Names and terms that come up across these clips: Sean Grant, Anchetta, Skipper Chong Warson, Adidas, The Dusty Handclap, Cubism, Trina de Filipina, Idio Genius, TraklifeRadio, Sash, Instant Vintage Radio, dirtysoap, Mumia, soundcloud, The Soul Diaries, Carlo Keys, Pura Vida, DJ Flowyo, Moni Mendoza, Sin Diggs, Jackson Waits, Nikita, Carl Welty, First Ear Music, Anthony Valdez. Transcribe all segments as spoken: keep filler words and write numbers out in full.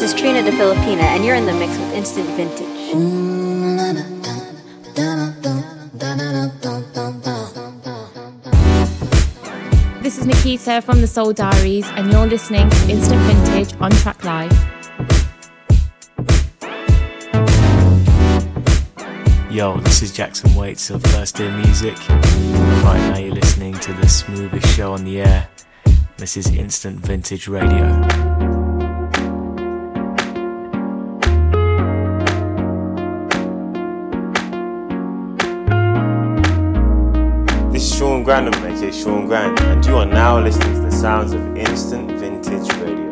This is Trina de Filipina, and you're in the mix with Instant Vintage. Mm, na, na. This is Nikita from The Soul Diaries, and you're listening to Instant Vintage on Track Live. Yo, this is Jackson Waits of First Ear Music. Right now you're listening to the smoothest show on the air. This is Instant Vintage Radio. Sean Grant of A J Sean Grant, and you are now listening to the sounds of Instant Vintage Radio.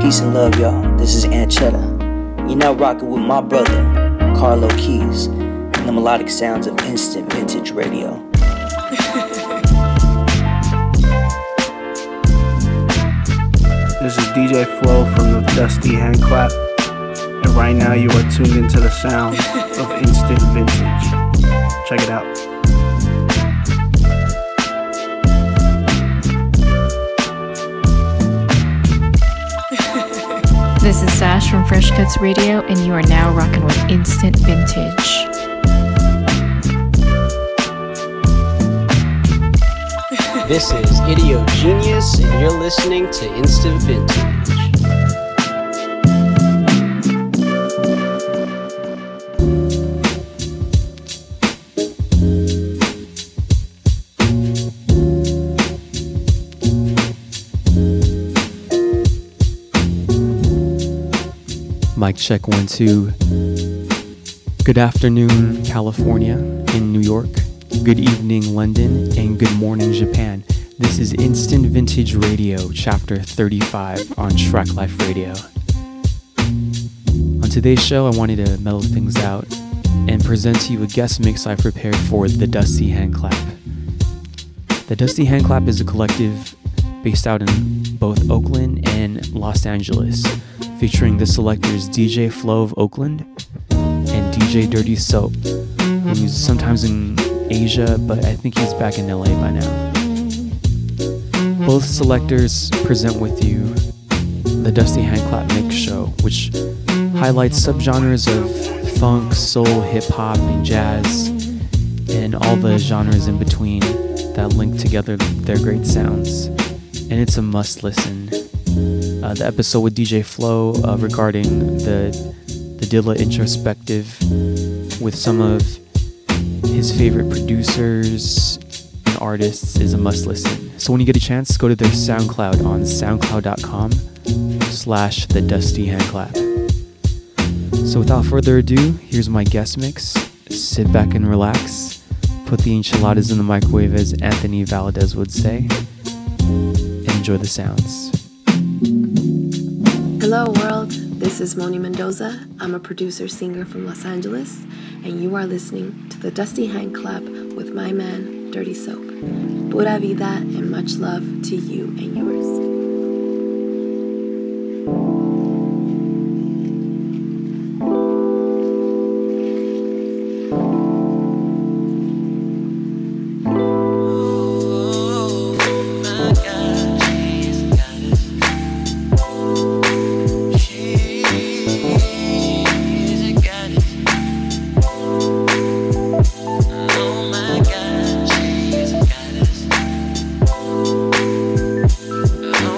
Peace and love, y'all. This is Anchetta. You're now rocking with my brother, Carlo Keys, and the melodic sounds of Instant Vintage Radio. This is D J Flowyo from The Dusty Handclap, and right now you are tuned into the sound of Instant Vintage. Check it out. This is Sash from Fresh Cuts Radio, and you are now rocking with Instant Vintage. This is Idio Genius, and you're listening to Instant Vintage. Mic check one, two. Good afternoon, California and New York. Good evening, London, and good morning, Japan. This is Instant Vintage Radio, Chapter thirty-five on Track Life Radio. On today's show, I wanted to mellow things out and present to you a guest mix I prepared for The Dusty Handclap. The Dusty Handclap is a collective based out in both Oakland and Los Angeles, featuring the selectors D J Flowyo of Oakland and D J Dirty Soap, who's sometimes in Asia, but I think he's back in L A by now. Both selectors present with you the Dusty Handclap Mix Show, which highlights subgenres of funk, soul, hip-hop, and jazz, and all the genres in between that link together their great sounds. And it's a must-listen. Uh, the episode with D J Flowyo uh, regarding the, the Dilla introspective with some of his favorite producers and artists is a must listen. So when you get a chance, go to their SoundCloud on soundcloud.com slash the Dusty Handclap. So without further ado, here's my guest mix. Sit back and relax. Put the enchiladas in the microwave, as Anthony Valdez would say. Enjoy the sounds. Hello world, this is Moni Mendoza. I'm a producer-singer from Los Angeles, and you are listening to The Dusty Handclap with my man, Dirty Soap. Pura Vida, and much love to you and yours. Oh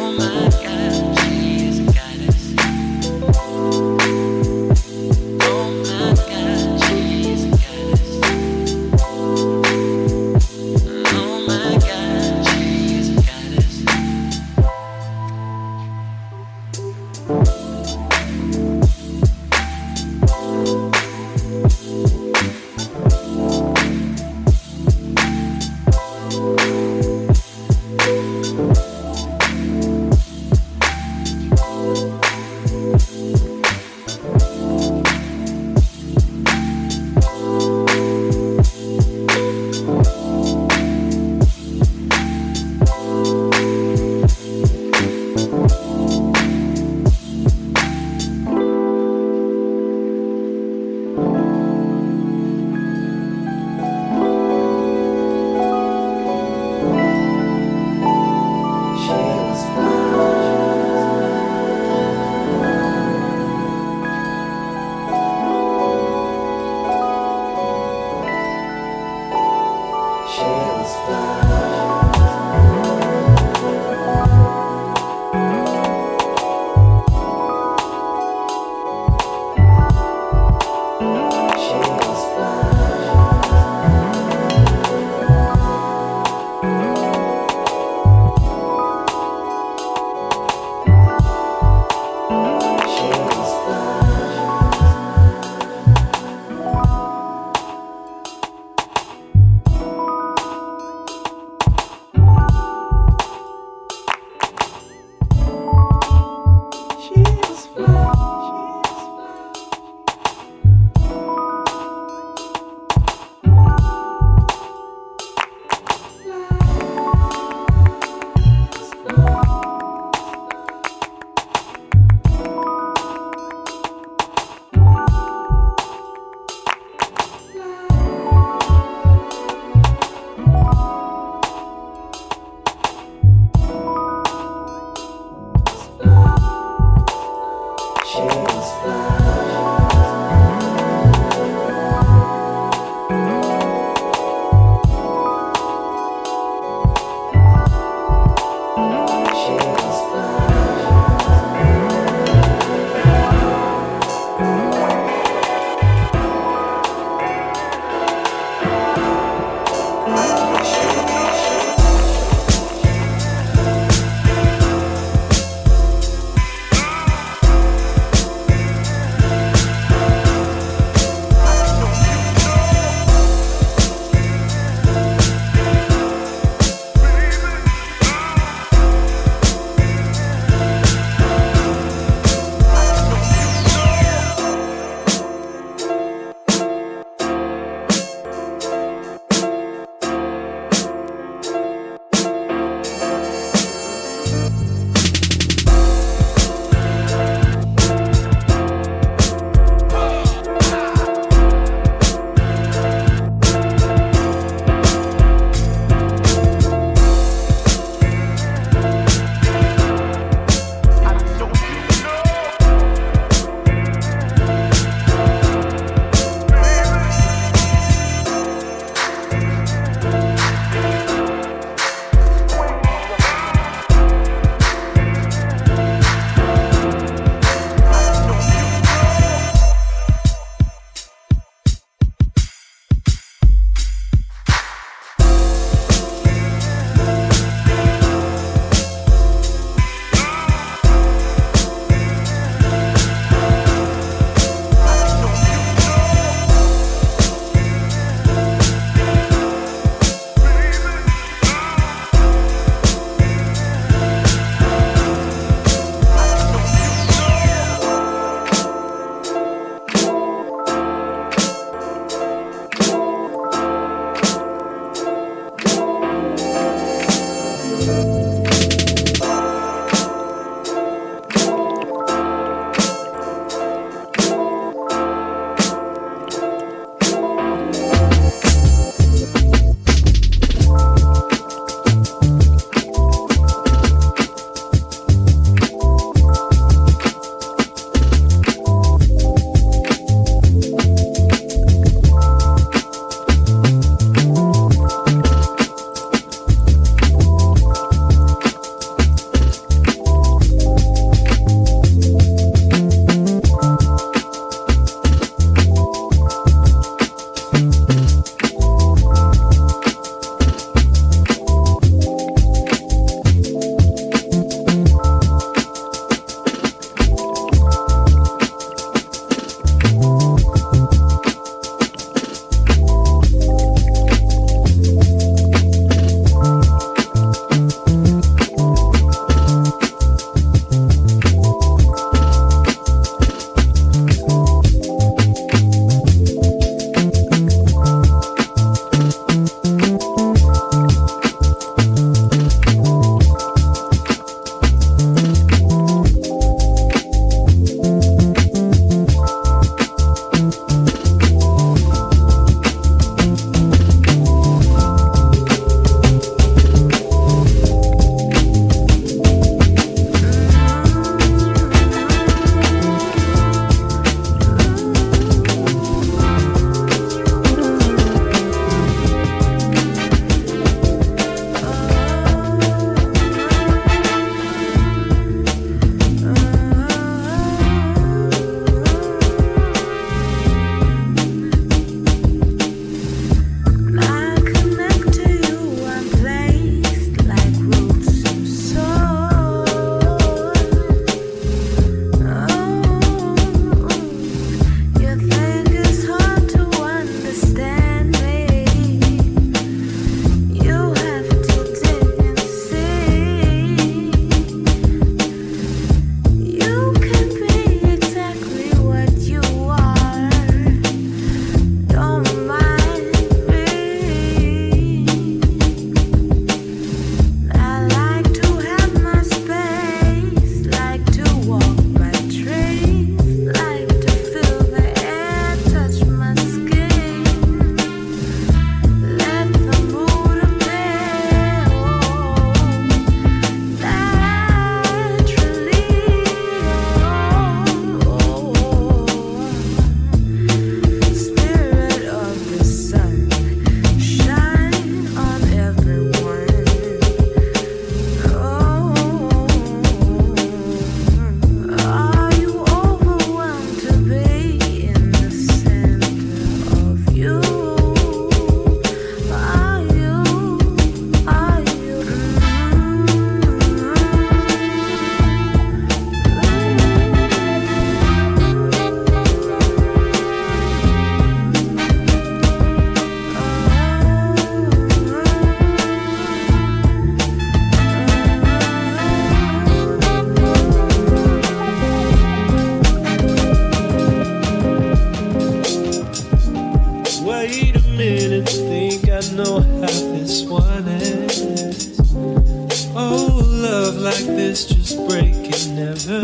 break it never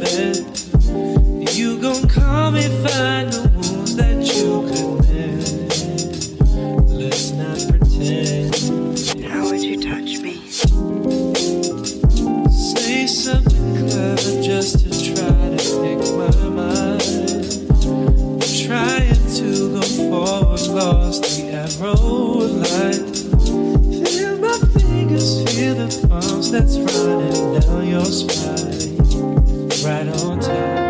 met. You gon' call me, find the wounds that you could mend. Let's not pretend. How would you touch me? Say something clever just to try to pick my mind. I'm trying to go forward, lost the arrow line. Feel my fingers, feel the palms that's running down your spine, right on time.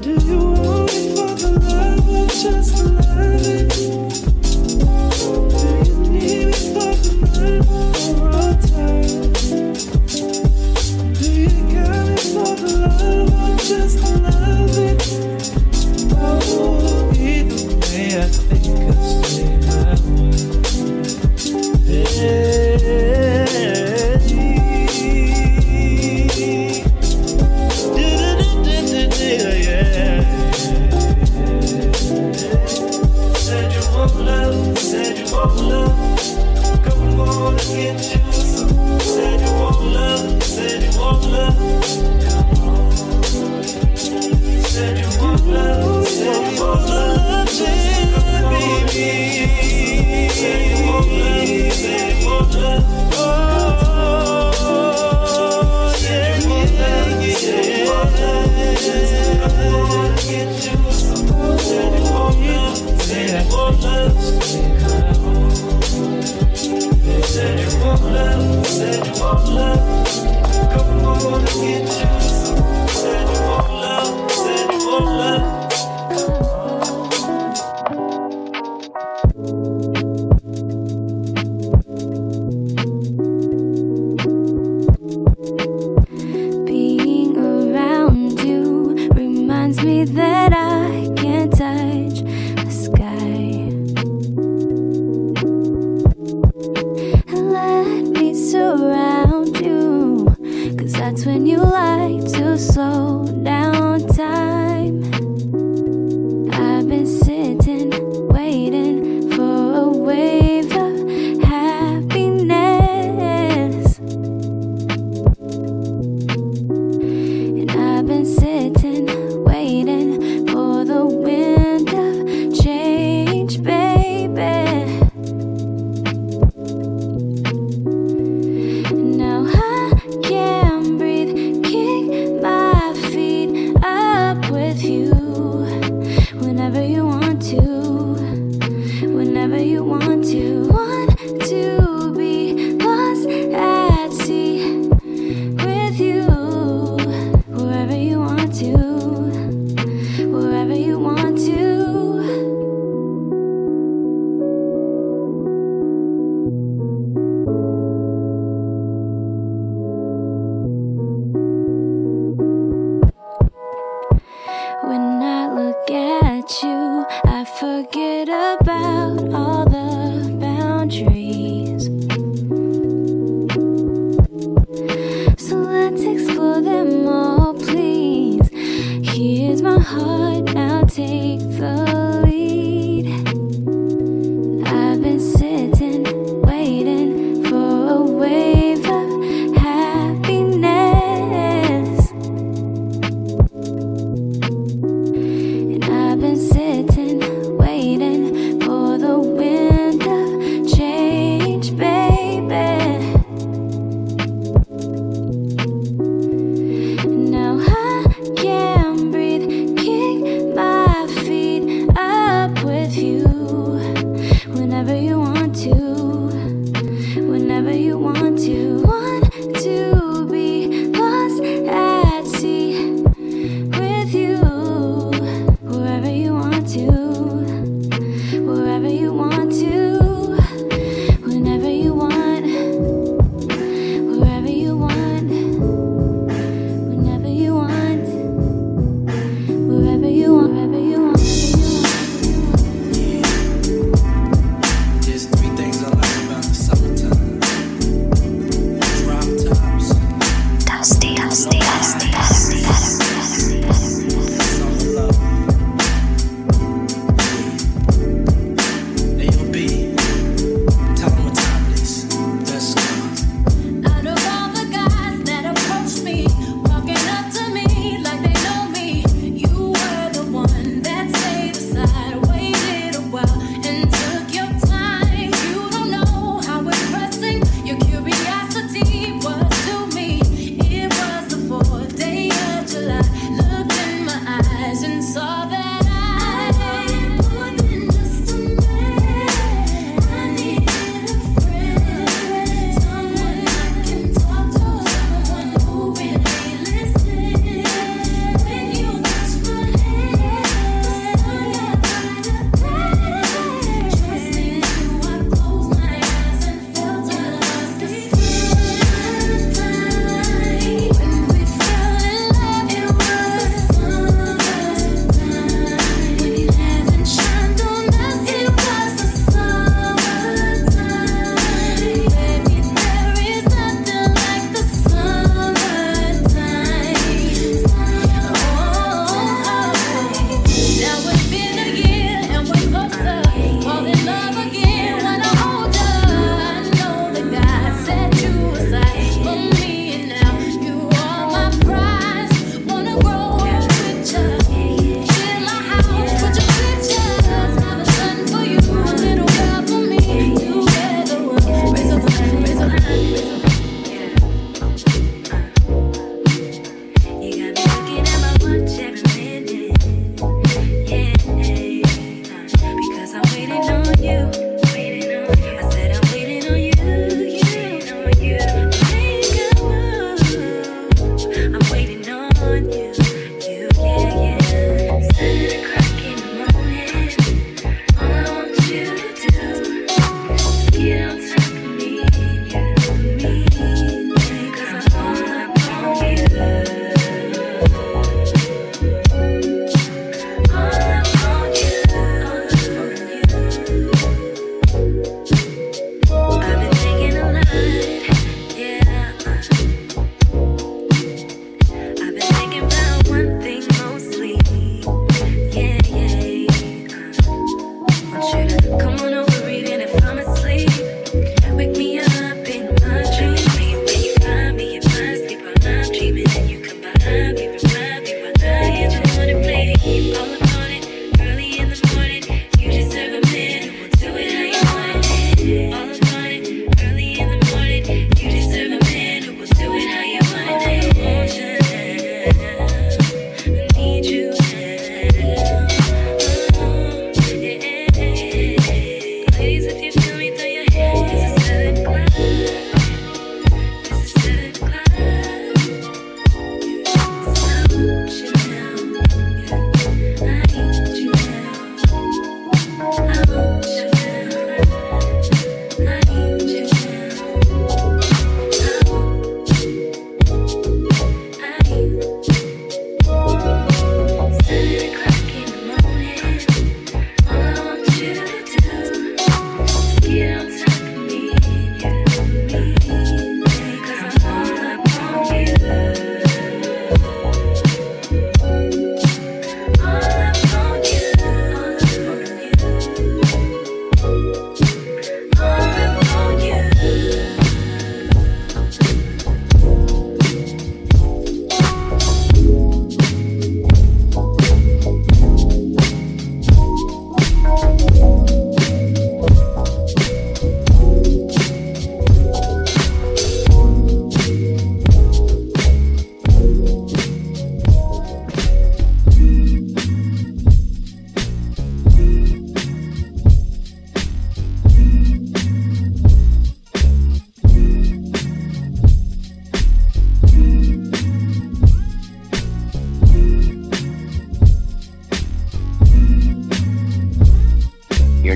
Do you want me for the love or just the loving? Do you need me for the love or all time? Do you got me for the love or just the loving? Oh, either way, I think I'll stay my way. Yeah.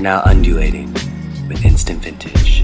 You're now undulating with Instant Vintage.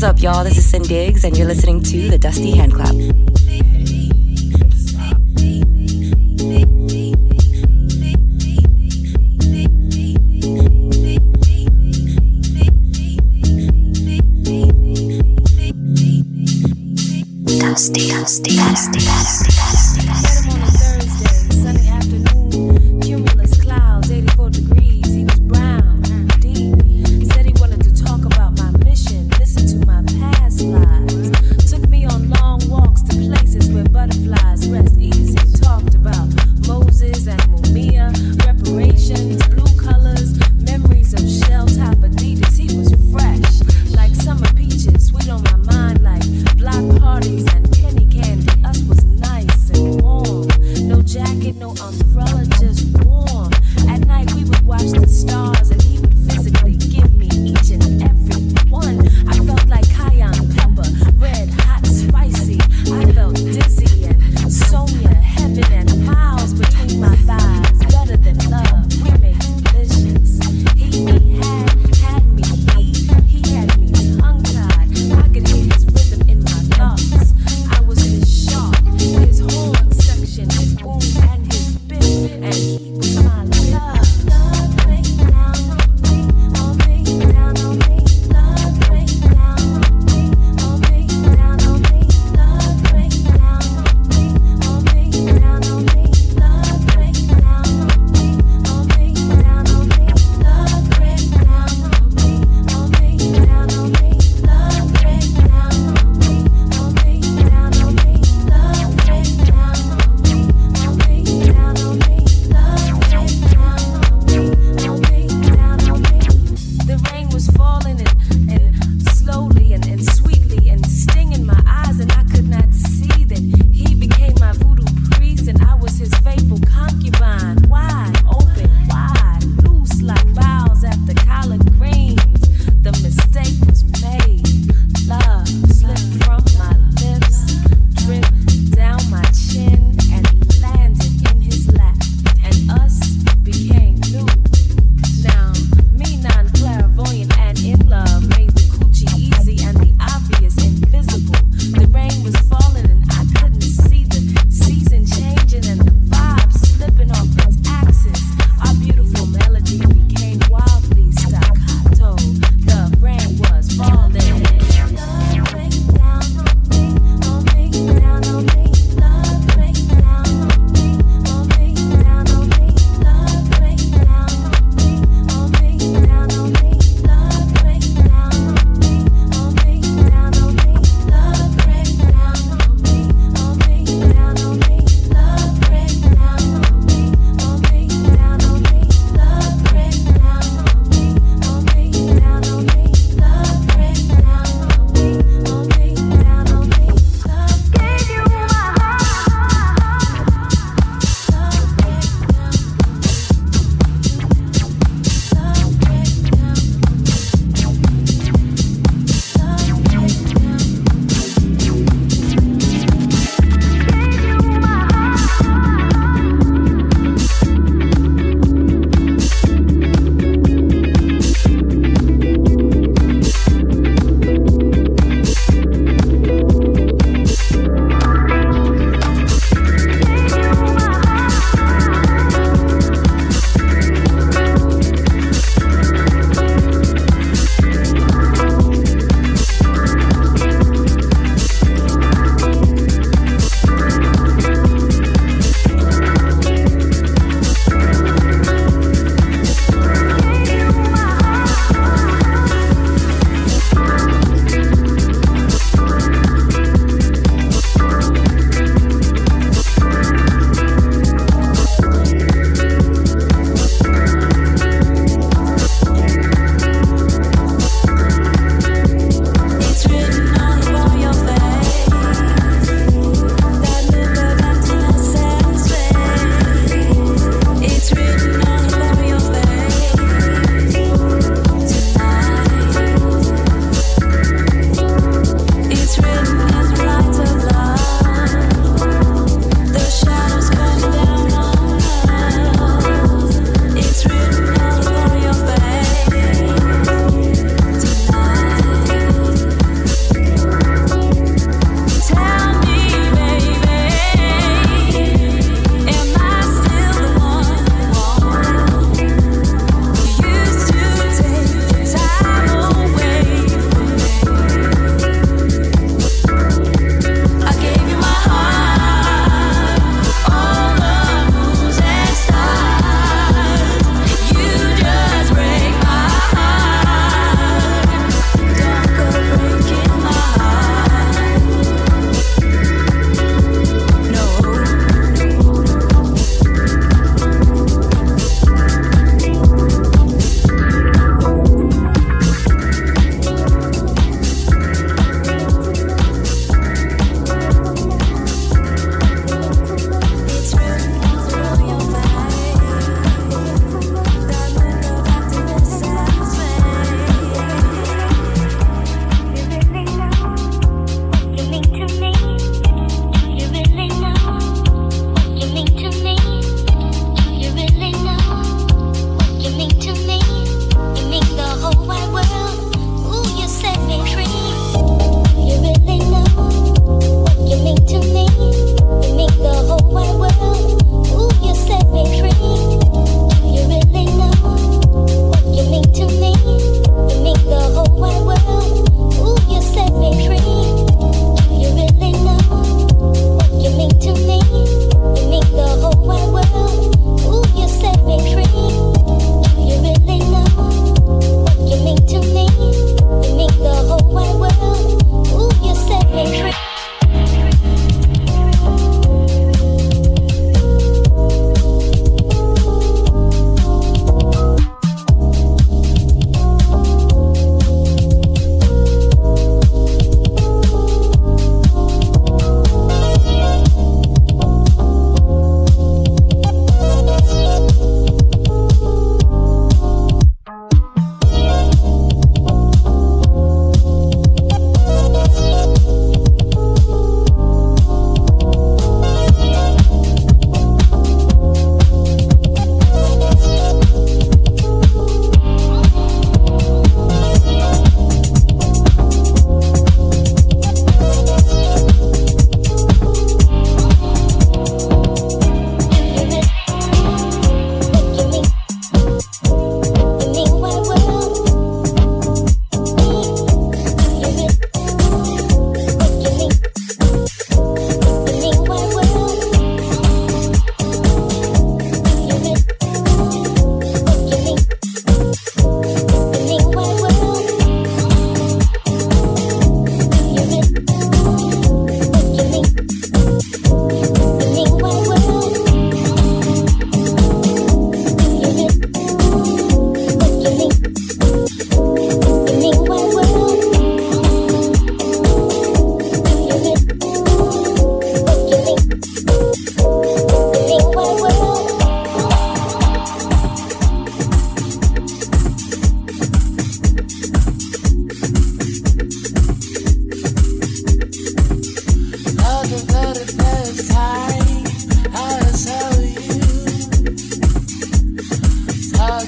What's up, y'all? This is Sin Diggs, and you're listening to The Dusty Handclap. Dusty, dusty, dusty, dusty, dusty, dusty. On a Thursday, sunny afternoon, cumulus clouds, eighty-four degrees. He was brown, deep. Said he wanted to talk about my mission, listen to my past lives. Took me on long walks to places where butterflies rest easy. Talked about Moses and Mumia, reparations, blue colors, memories of shell-top Adidas. He was fresh, like summer peaches, sweet on my mind, like block parties and. Us was nice.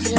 I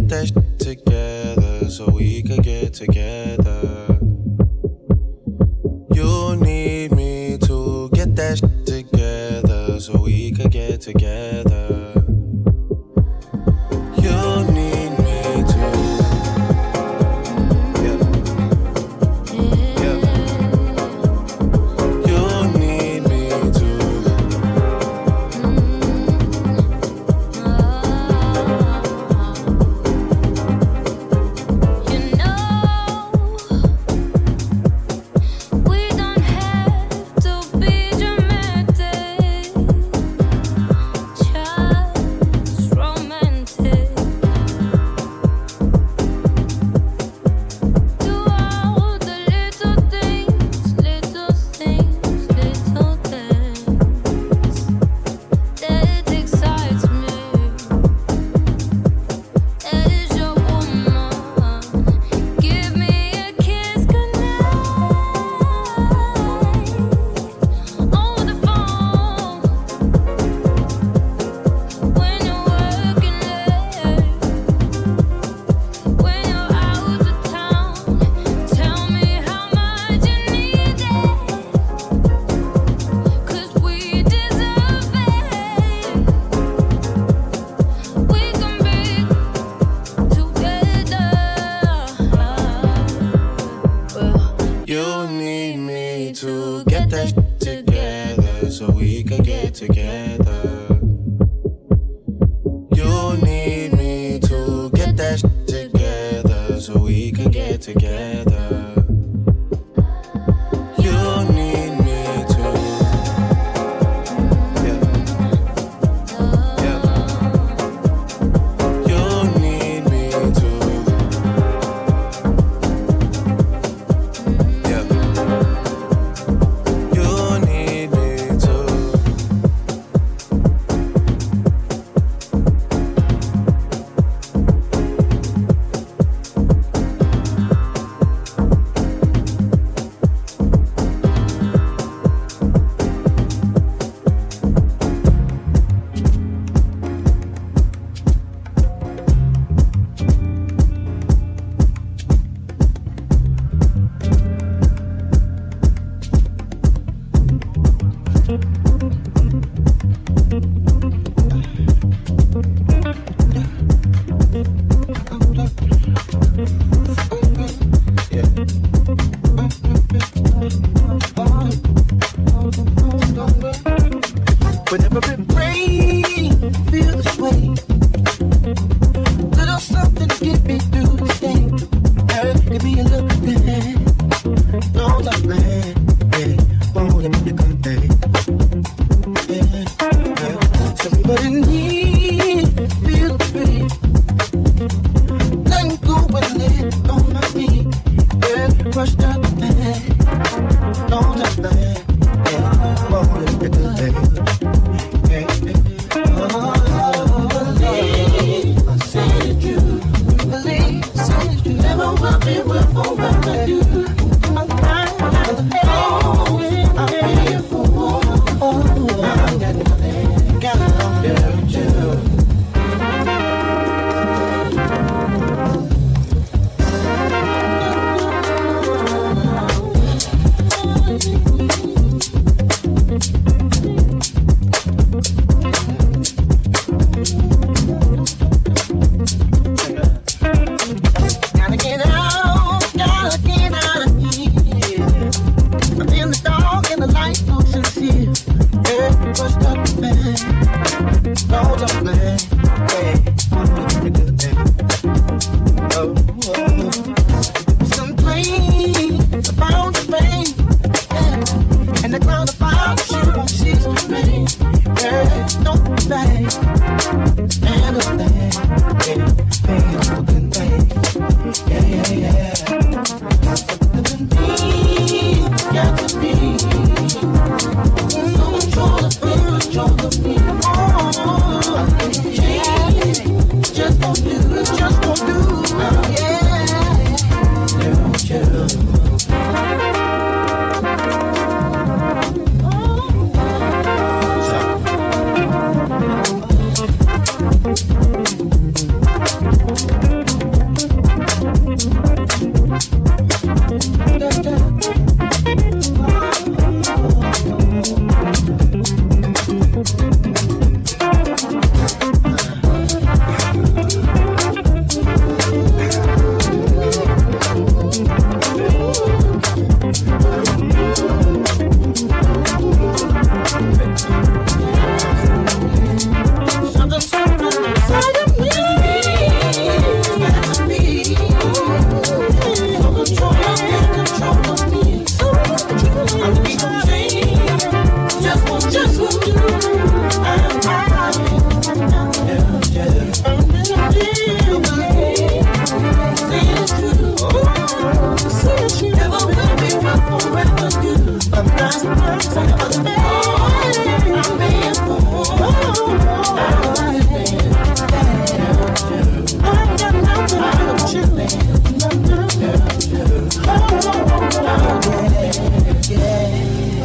get that shit together, so we could get together. You need me to get that shit together, so we could get together. You need me to.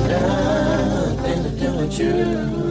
Nothing to do with you.